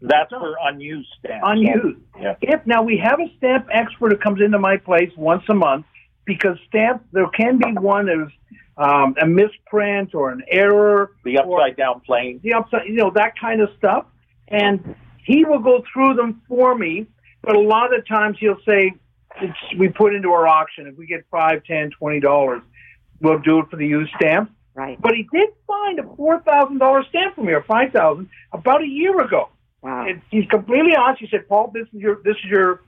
that's for unused stamps. Unused. Yeah. If now we have a stamp expert who comes into my place once a month, because stamps, there can be one that is um, a misprint or an error. The upside-down plane. The upside, you know, that kind of stuff. And he will go through them for me. But a lot of the times he'll say, it's, we put into our auction, if we get five, ten, twenty dollars, we'll do it for the used stamp. Right. But he did find a four thousand dollars stamp from me, or five thousand dollars, about a year ago. Wow. And he's completely honest. He said, Paul, this is your this is your,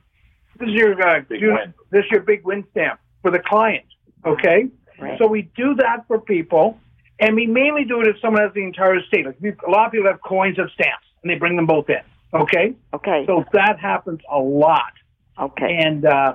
this is your, uh, big June, win. This is your big win stamp for the client, okay? Right. So we do that for people, and we mainly do it if someone has the entire estate. Like we, a lot of people have coins of stamps, and they bring them both in. Okay? Okay. So that happens a lot. Okay. And uh,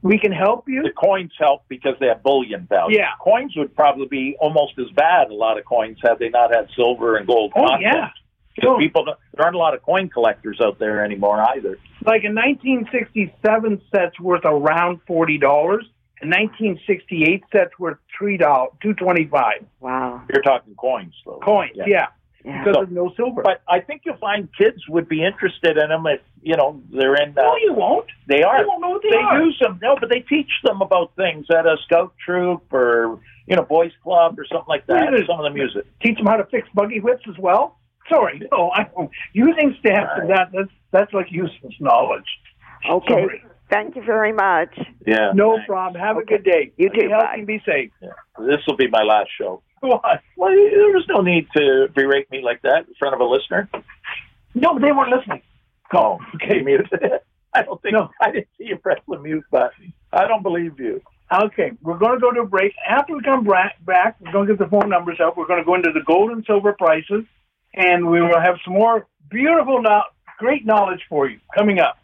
we can help you. The coins help because they have bullion value. Yeah. Coins would probably be almost as bad, a lot of coins, had they not had silver and gold oh, content. Yeah. Because so, people, don't, there aren't a lot of coin collectors out there anymore either. Like a nineteen sixty-seven set's worth around forty dollars. A nineteen sixty-eight set's worth three dollars, two twenty-five. Wow. You're talking coins, though. Coins, yeah. yeah. Yeah. Because so, there's no silver. But I think you'll find kids would be interested in them if, you know, they're in... Uh, no, you won't. They are. They won't know what they, they are. They use them. No, but they teach them about things at a scout troop or, you know, boys club or something like that. Yeah, some of them use it. Teach them how to fix buggy whips as well? Sorry. No, I don't. Using stamps right. and that, that's, that's like useless knowledge. Okay. Sorry. Thank you very much. Yeah. No thanks. problem. Have okay. a good day. You too. Be healthy and be safe. Yeah. This will be my last show. What? Well, there was no need to berate me like that in front of a listener. No, but they weren't listening. Oh, okay, mute. I don't think no. I didn't see you press the mute button. I don't believe you. Okay, we're going to go to a break. After we come back, we're going to get the phone numbers out. We're going to go into the gold and silver prices, and we will have some more beautiful, great knowledge for you coming up.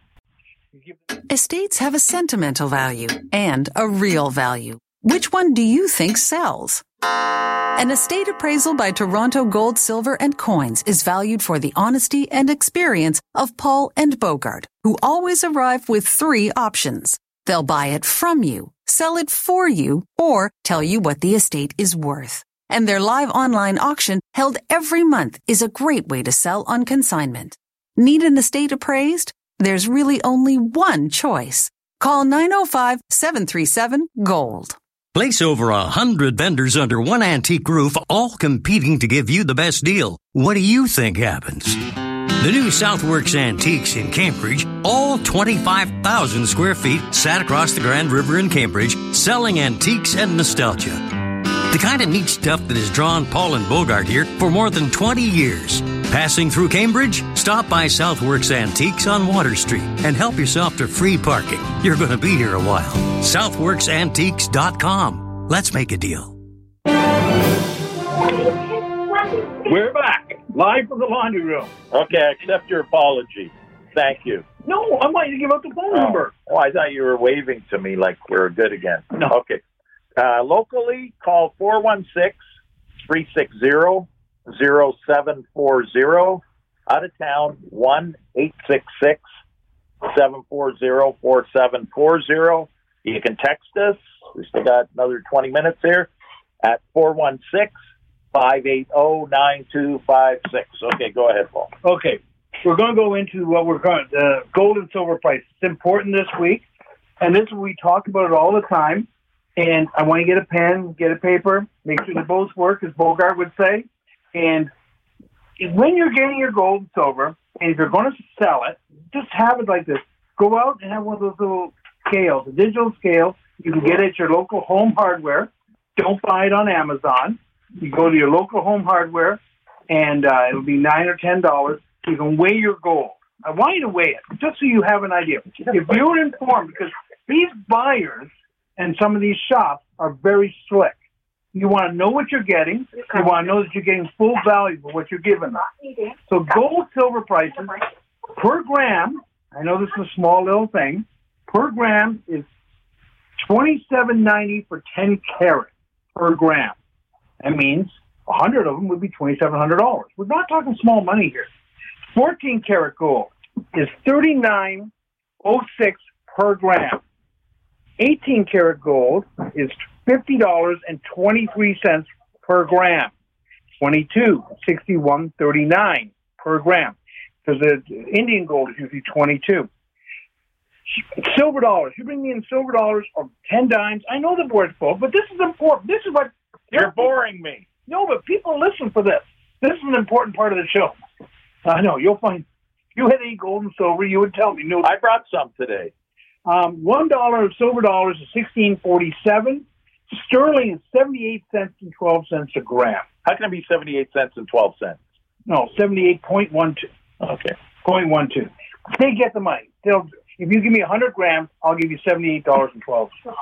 Estates have a sentimental value and a real value. Which one do you think sells? An estate appraisal by Toronto Gold, Silver and Coins is valued for the honesty and experience of Paul and Bogart, who always arrive with three options. They'll buy it from you, sell it for you, or tell you what the estate is worth. And their live online auction, held every month, is a great way to sell on consignment. Need an estate appraised? There's really only one choice. Call nine oh five, seven three seven, GOLD. Place over a hundred vendors under one antique roof, all competing to give you the best deal. What do you think happens? The new Southworks Antiques in Cambridge, all twenty-five thousand square feet, sat across the Grand River in Cambridge, selling antiques and nostalgia. The kind of neat stuff that has drawn Paul and Bogart here for more than twenty years. Passing through Cambridge? Stop by Southworks Antiques on Water Street and help yourself to free parking. You're going to be here a while. Southworks Antiques dot com. Let's make a deal. We're back, live from the laundry room. Okay, I accept your apology. Thank you. No, I wanted to give out the phone oh. number. Oh, I thought you were waving to me like we're good again. No. Okay. Uh, locally, call four one six, three six zero, zero seven four zero. Out of town, one eight six six, seven four zero, four seven four zero. You can text us. We still got another twenty minutes here at four one six, five eight zero, nine two five six. Okay, go ahead, Paul. Okay, we're going to go into what we're calling uh, gold and silver price. It's important this week, and this we talk about it all the time. And I want to get a pen, get a paper, make sure they both work, as Bogart would say. And when you're getting your gold and silver, and if you're going to sell it, just have it like this. Go out and have one of those little scales, a digital scale. You can get it at your local home hardware. Don't buy it on Amazon. You go to your local home hardware, and uh, it'll be nine dollars or ten dollars. You can weigh your gold. I want you to weigh it, just so you have an idea. If you're informed, because These buyers and some of these shops are very slick. You want to know what you're getting. You want to know that you're getting full value for what you're giving them. So gold, silver prices per gram, I know this is a small little thing, per gram is twenty-seven ninety for ten carat per gram. That means one hundred of them would be twenty-seven hundred dollars. We're not talking small money here. fourteen carat gold is thirty-nine oh six per gram. eighteen carat gold is fifty dollars and twenty-three cents per gram. twenty-two, sixty-one thirty-nine per gram. Because the Indian gold is usually twenty-two. Silver dollars. You bring me in silver dollars or ten dimes. I know the board's full, but this is important. This is what you're boring me. No, but people listen for this. This is an important part of the show. I know you'll find. If you had any gold and silver, you would tell me. No, I brought some today. Um, One dollar of silver dollars is sixteen forty-seven. Sterling is seventy-eight cents and twelve cents a gram. How can it be seventy-eight cents and twelve cents? No, seventy-eight point one two. Okay, point one two. They get the money. They'll. If you give me one hundred grams, I'll give you seventy-eight dollars and twelve cents.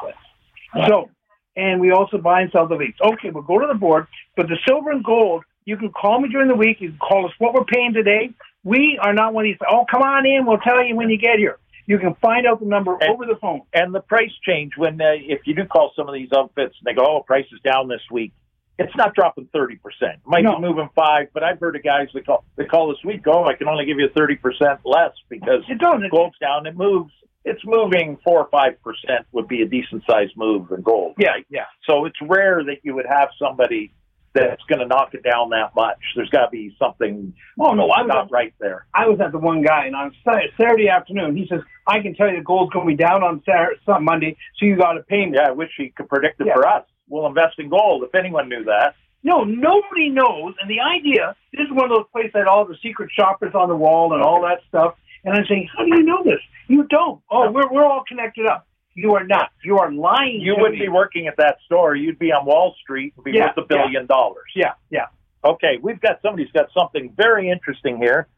So, and we also buy and sell the leads. Okay, we'll go to the board. But the silver and gold, you can call me during the week. You can call us what we're paying today. We are not one of these, oh, come on in. We'll tell you when you get here. You can find out the number and, over the phone. And the price change, when uh, if you do call some of these outfits and they go, oh, price is down this week, it's not dropping thirty percent. It might no. be moving five, but I've heard of guys that call, that call this week, oh, I can only give you thirty percent less because the gold's down. It moves. It's moving four or five percent would be a decent-sized move in gold. Yeah, right? yeah. So it's rare that you would have somebody that's going to knock it down that much. There's got to be something oh, no, I'm not at, right there. I was at the one guy, and on Saturday afternoon, he says, I can tell you the gold's going to be down on Saturday, on Monday, so you got to pay me. Yeah, I wish he could predict it yeah. for us. We'll invest in gold, if anyone knew that. No, nobody knows. And the idea, this is one of those places that all the secret shoppers on the wall and all that stuff. And I'm saying, how do you know this? You don't. Oh, we're we're all connected up. You are not. You are lying You wouldn't me. be working at that store. You'd be on Wall Street and be yeah, worth a billion yeah. dollars. Yeah, yeah. Okay, we've got somebody who's got something very interesting here.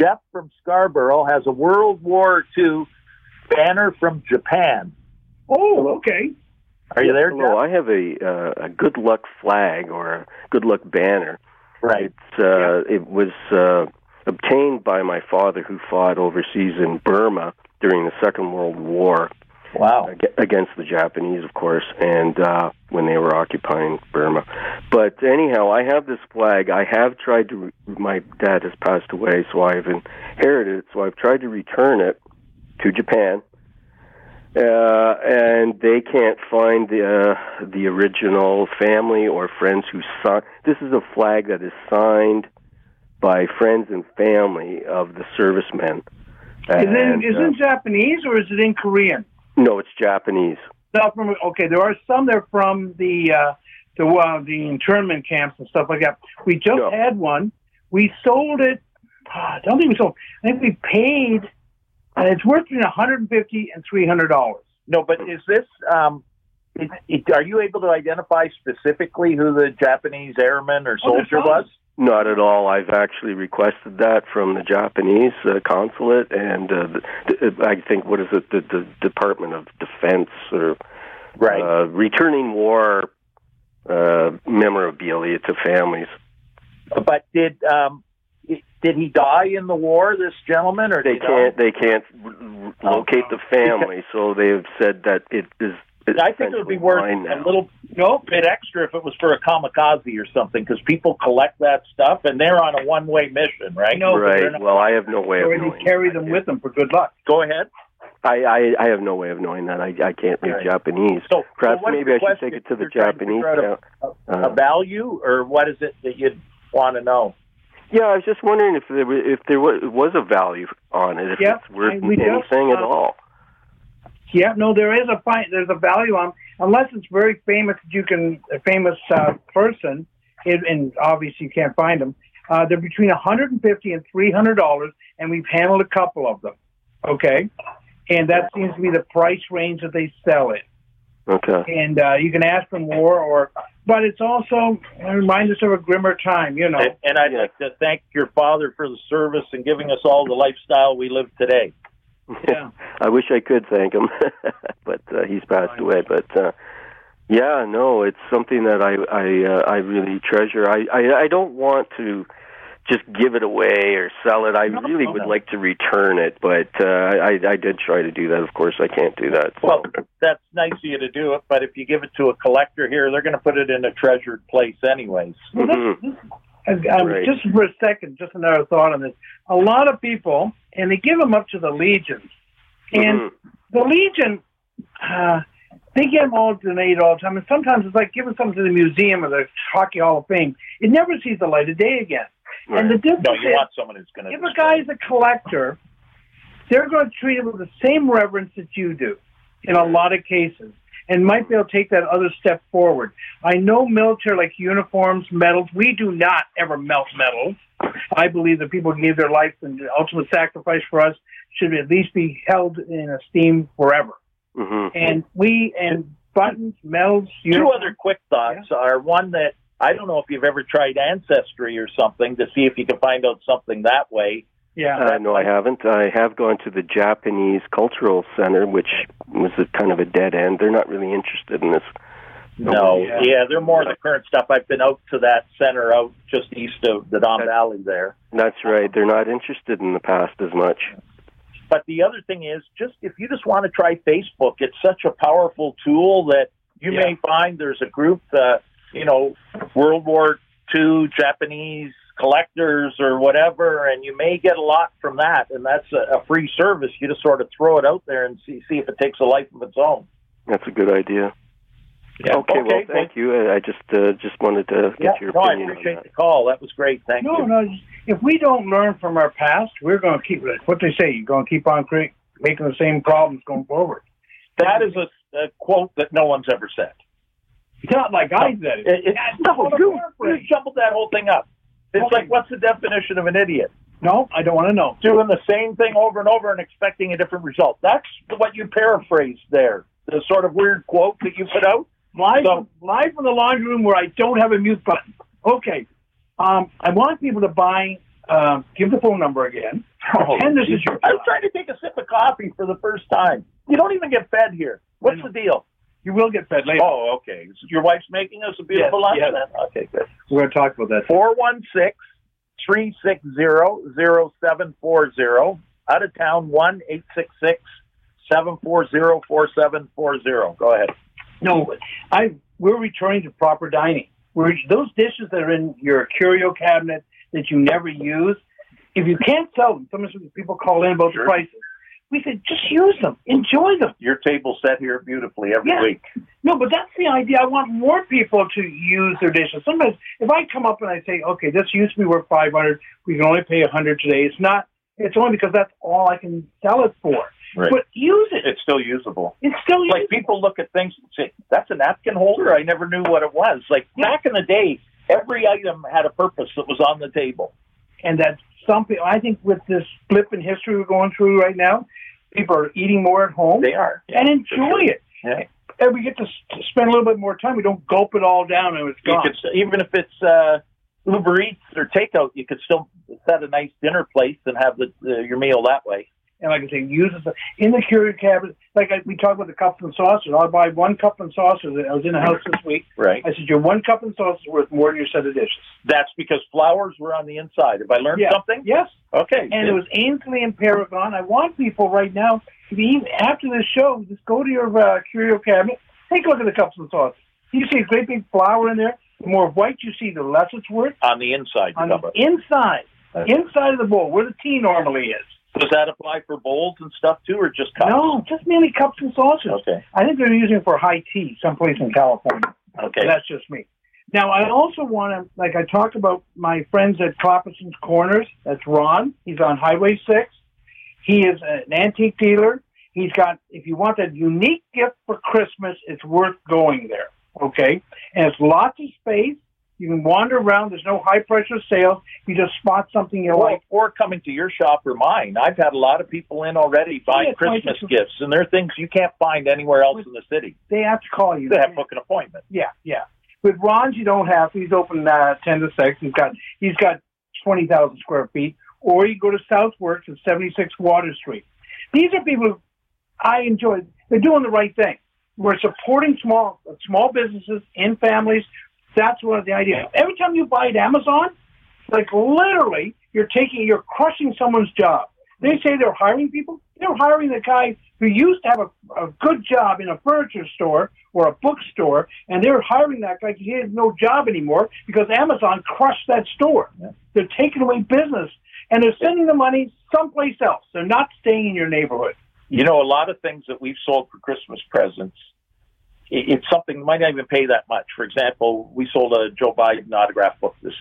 Jeff from Scarborough has a World War Two banner from Japan. Oh, okay. Are you there, Jeff? Hello, I have a uh, a good luck flag or a good luck banner. Right. It's, uh, yeah. It was uh, obtained by my father, who fought overseas in Burma during the Second World War. Wow. Against the Japanese, of course, and uh, when they were occupying Burma. But anyhow, I have this flag. I have tried to. Re- my dad has passed away, so I've inherited it. So I've tried to return it to Japan. Uh, and they can't find the uh, the original family or friends who signed. This is a flag that is signed by friends and family of the servicemen. And, is it, is uh, it Japanese or is it in Korean? No, it's Japanese. Okay, there are some that are from the uh, the, uh, the internment camps and stuff like that. We just no. had one. We sold it. I don't think we sold it. I think we paid. And it's worth between one hundred fifty dollars and three hundred dollars. No, but is this, um, it, it, are you able to identify specifically who the Japanese airman or soldier oh, was? Not at all. I've actually requested that from the Japanese uh, consulate and uh, the, the, I think, what is it, the, the Department of Defense or right. uh, returning war uh, memorabilia to families. But did... Um, Did he die in the war, this gentleman, or they can't? They can't locate the family, so they have said that it is. I think it would be worth a little, no, bit extra if it was for a kamikaze or something, because people collect that stuff and they're on a one-way mission, right? No, right. Not, well, I have no way of knowing. Or they carry them with them for good luck. Go ahead. I, I, I have no way of knowing that. I, I can't read right. Japanese. So, Perhaps so maybe I should take it to the Japanese. To a, a, a value, or what is it that you'd want to know? Yeah, I was just wondering if there was, if there was a value on it, if yep. it's worth we anything uh, at all. Yeah, no, there is a there's a value on, unless it's very famous. You can a famous uh, person, it, and obviously you can't find them. Uh, they're between one hundred fifty dollars and three hundred dollars, and we've handled a couple of them. Okay, and that seems to be the price range that they sell it. Okay, and uh, you can ask them more or. But it's also, it reminds us of a grimmer time, you know. And, and I'd yeah. like to thank your father for the service and giving us all the lifestyle we live today. Yeah. I wish I could thank him, but uh, he's passed away. But uh, yeah, no, it's something that I I, uh, I really treasure. I, I I don't want to just give it away or sell it. I no, really no, would no. like to return it, but uh, I I did try to do that. Of course, I can't do that. So. Well, that's nice of you to do it, but if you give it to a collector here, they're going to put it in a treasured place anyways. Mm-hmm. Um, right. Just for a second, just another thought on this. A lot of people, and they give them up to the Legion. And mm-hmm. the Legion, uh, they get them all donated all the time. And sometimes it's like giving something to the museum or the Hockey Hall of Fame. It never sees the light of day again. Right. And the difference no, you is, want someone who's gonna if a guy's a collector, they're going to treat him with the same reverence that you do in a lot of cases. And might be able to take that other step forward. I know military, like uniforms, medals, we do not ever melt medals. I believe that people who gave their lives and the ultimate sacrifice for us should at least be held in esteem forever. Mm-hmm. And we, and buttons, medals, uniforms. Two other quick thoughts yeah. are one that I don't know if you've ever tried Ancestry or something to see if you can find out something that way. Yeah, uh, no, I haven't. I have gone to the Japanese Cultural Center, which was a kind of a dead end. They're not really interested in this. No, yeah, yeah they're more yeah. the current stuff. I've been out to that center out just east of the Don that, Valley there. That's right. They're not interested in the past as much. But the other thing is, just if you just want to try Facebook, it's such a powerful tool that you yeah. may find there's a group, uh, you know, World War Two Japanese collectors or whatever, and you may get a lot from that, and that's a, a free service. You just sort of throw it out there and see see if it takes a life of its own. That's a good idea. Yeah. Okay, okay, well, thank but, you. I just uh, just wanted to get yeah, your no, opinion I appreciate on that. The call. That was great. Thank no, you. No, no. If we don't learn from our past, we're going to keep, what they say, you're going to keep on creating, making the same problems going forward. That is a, a quote that no one's ever said. It's not like no. I said it. it, it no, you, you jumbled that whole thing up. It's okay. Like, what's the definition of an idiot? No, I don't want to know. Doing the same thing over and over and expecting a different result. That's what you paraphrased there, the sort of weird quote that you put out. Live, so, live from the laundry room where I don't have a mute button. Okay. Um, I want people to buy, uh, give the phone number again. Oh, and this geez. is your I'm trying to take a sip of coffee for the first time. You don't even get fed here. What's the deal? You will get fed later. Oh, okay. Your wife's making us a beautiful yes, lunch? Yes. Okay, good. We're going to talk about that. four one six, three six zero, zero seven four zero. Out of town, one eight six six, seven four zero, four seven four zero. Go ahead. No, I we're returning to proper dining. We're, those dishes that are in your curio cabinet that you never use, if you can't sell them, sometimes people call in about sure. the prices. We said, just use them. Enjoy them. Your table's set here beautifully every yeah. week. No, but that's the idea. I want more people to use their dishes. Sometimes if I come up and I say, okay, this used to be worth five hundred dollars. We can only pay one hundred dollars today. It's not. It's only because that's all I can sell it for. Right. But use it. It's still usable. It's still usable. Like people look at things and say, that's a napkin holder? I never knew what it was. Like yeah. back in the day, every item had a purpose that was on the table. And that's something. I think with this blip in history we're going through right now, people are eating more at home. They are. Yeah, and enjoy sure. it. Yeah. And we get to spend a little bit more time. We don't gulp it all down and it's gone. You could, even if it's uh, Uber Eats or takeout, you could still set a nice dinner place and have the, uh, your meal that way. And like I say, use it in the curio cabinet. Like I, we talked about the cup and saucers. I'll buy one cup and saucer. I was in the house this week. Right. I said, your one cup and saucer is worth more than your set of dishes. That's because flowers were on the inside. Have I learned yeah. something? Yes. Okay. And yeah. it was Ainsley and Paragon. I want people right now, even after this show, just go to your uh, curio cabinet, take a look at the cups and saucers. You see a great big flower in there. The more white you see, the less it's worth. On the inside. On the cover. inside. Okay. Inside of the bowl, where the tea normally is. Does that apply for bowls and stuff, too, or just cups? No, just mainly cups and saucers. Okay. I think they're using it for high tea someplace in California. Okay. So that's just me. Now, I also want to, like I talked about my friends at Clapperton's Corners. That's Ron. He's on Highway six. He is an antique dealer. He's got, if you want that unique gift for Christmas, it's worth going there. Okay? And it's lots of space. You can wander around. There's no high-pressure sales. You just spot something you well, like. Or coming to your shop or mine. I've had a lot of people in already buying yeah, Christmas to... gifts, and they're things you can't find anywhere else with, in the city. They have to call you. They, they have to book an appointment. Yeah, yeah. With Ron's, you don't have to. He's open uh, ten to six. He's got he's got twenty thousand square feet. Or you go to Southworks at seventy-six Water Street. These are people I enjoy. They're doing the right thing. We're supporting small small businesses and families. That's one of the ideas. Every time you buy at Amazon, like literally, you're taking, you're crushing someone's job. They say they're hiring people. They're hiring the guy who used to have a, a good job in a furniture store or a bookstore, and they're hiring that guy because he has no job anymore because Amazon crushed that store. Yeah. They're taking away business, and they're sending the money someplace else. They're not staying in your neighborhood. You know, a lot of things that we've sold for Christmas presents, it's something you might not even pay that much. For example, we sold a Joe Biden autograph book this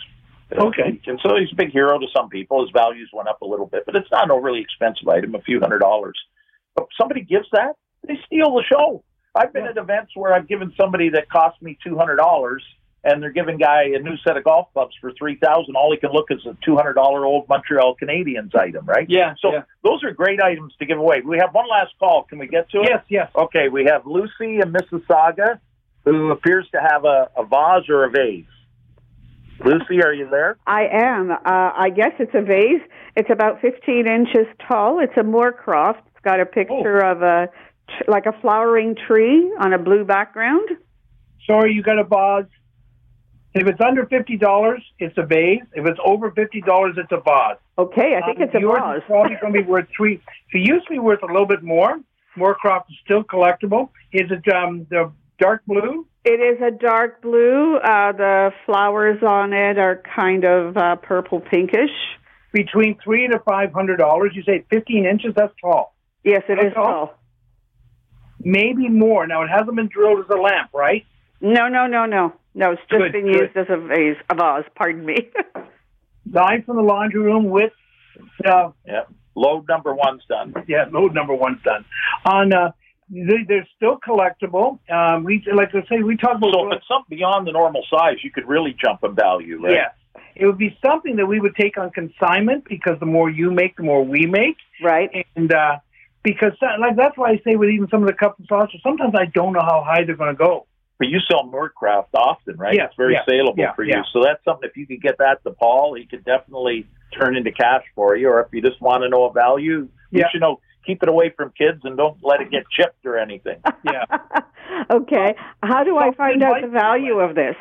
Okay. And so he's a big hero to some people. His values went up a little bit, but it's not an overly expensive item, a few hundred dollars. But somebody gives that, they steal the show. I've been yeah. at events where I've given somebody that cost me two hundred dollars, and they're giving guy a new set of golf clubs for three thousand dollars. All he can look is a two hundred dollars old Montreal Canadiens item, right? Yeah. So yeah. those are great items to give away. We have one last call. Can we get to it? Yes, yes. Okay, we have Lucy in Mississauga, who appears to have a, a vase or a vase. Lucy, are you there? I am. Uh, I guess it's a vase. It's about fifteen inches tall. It's a Moorcroft. It's got a picture oh. of a tr- like a flowering tree on a blue background. Sorry, you got a vase. If it's under fifty dollars, it's a vase. If it's over fifty dollars, it's a vase. Okay, I think um, it's a yours vase. Yours is probably going to be worth three. It used to be worth a little bit more. Moorcroft is still collectible. Is it um, the dark blue? It is a dark blue. Uh, the flowers on it are kind of uh, purple pinkish. Between three to five hundred dollars. You say fifteen inches. That's tall. Yes, it that's is tall. tall. Maybe more. Now it hasn't been drilled as a lamp, right? No, no, no, no, no. It's just good, been good. used as a vase. A vase. Pardon me. Live from the laundry room with. Uh, yeah. Load number one's done. Yeah. Load number one's done. On. Uh, They're still collectible. Um, we like I say, we talk about so if it's something beyond the normal size, you could really jump in value, right? Yeah, it would be something that we would take on consignment because the more you make, the more we make, right? And uh, because like that's why I say with even some of the cups and saucers, sometimes I don't know how high they're going to go. But you sell Moorcroft often, right? Yeah, it's very yeah, saleable yeah, for you. Yeah. So that's something. If you could get that to Paul, he could definitely turn into cash for you. Or if you just want to know a value, you yeah. should know. Keep it away from kids and don't let it get chipped or anything. Yeah. Okay. How do I find out the value of this?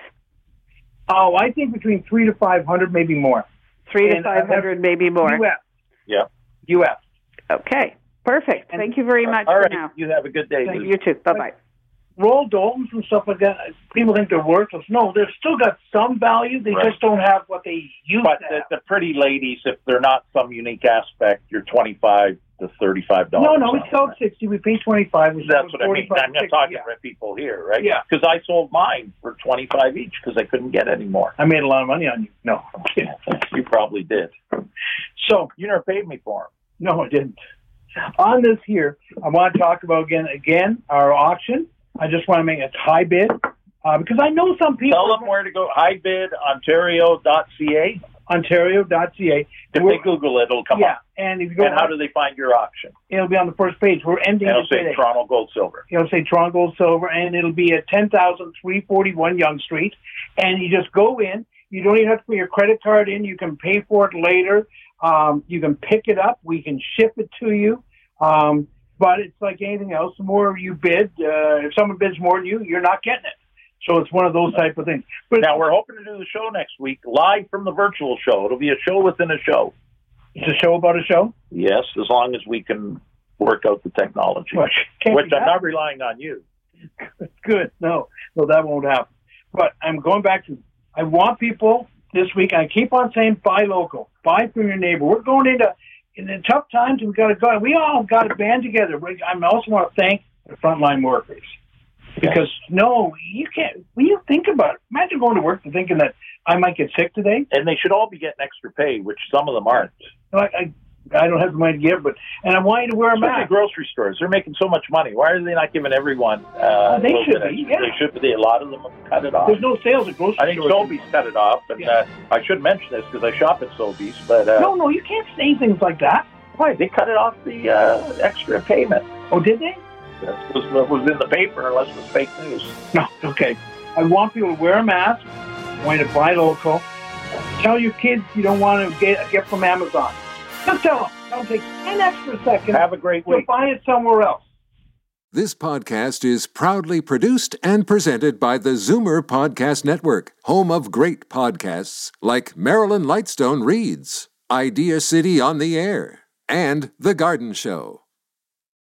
Oh, I think between three to five hundred, maybe more. Three to five hundred, maybe more. U S. Yeah. U S. Okay. Perfect. And thank you very much. All right. For now. You have a good day. Thank you too. Bye bye. Roll domes and stuff like that. People think they're worthless. No, they've still got some value. They right. just don't have what they used but to the, have. But the pretty ladies, if they're not some unique aspect, you're twenty-five to thirty-five dollars. No, no, we sold right? sixty. We paid twenty-five. We That's what I mean. I'm not talking yeah. about people here, right? Yeah. Because I sold mine for twenty-five each because I couldn't get any more. I made a lot of money on you. No, I'm kidding. You probably did. So you never paid me for them. No, I didn't. On this here, I want to talk about again, again our auction. I just want to make it HiBid uh, because I know some people. Tell them where to go. HiBid, Ontario dot C A. Ontario dot C A. If they Google it, it'll come yeah. up. And, if you go and on, how do they find your auction? It'll be on the first page. We're ending it'll say today. Toronto Gold Silver. It'll say Toronto Gold Silver, and it'll be at ten thousand three forty-one Yonge Street. And you just go in. You don't even have to put your credit card in. You can pay for it later. Um, you can pick it up. We can ship it to you. Um, But it's like anything else. The more you bid, uh, if someone bids more than you, you're not getting it. So it's one of those type of things. But now, we're hoping to do the show next week, live from the virtual show. It'll be a show within a show. It's a show about a show? Yes, as long as we can work out the technology, well, which I'm not relying on you. Good. No, no, that won't happen. But I'm going back to, I want people this week, I keep on saying buy local, buy from your neighbor. We're going into... In the tough times, we've got to go. We all got to band together. I also want to thank the frontline workers because, no, you can't. When you think about it, imagine going to work and thinking that I might get sick today. And they should all be getting extra pay, which some of them aren't. Like, I I don't have the money to give, but and I want you to wear a mask. Especially grocery stores. They're making so much money. Why are they not giving everyone uh, well, they a should be, yeah. They should be. A lot of them have cut it off. There's no sales at grocery stores. I think Sobeys cut it off, and yeah. uh, I should mention this because I shop at Sobeys. But uh, no, no, you can't say things like that. Why? They cut it off the uh, extra payment. Oh, did they? That was, was in the paper, unless it was fake news. No, okay. I want people to wear a mask. I want you to buy local. Tell your kids you don't want to get, get from Amazon. Just tell them. Don't take an extra second. Have a great week. You'll find it somewhere else. This podcast is proudly produced and presented by the Zoomer Podcast Network, home of great podcasts like Marilyn Lightstone Reads, Idea City on the Air, and The Garden Show.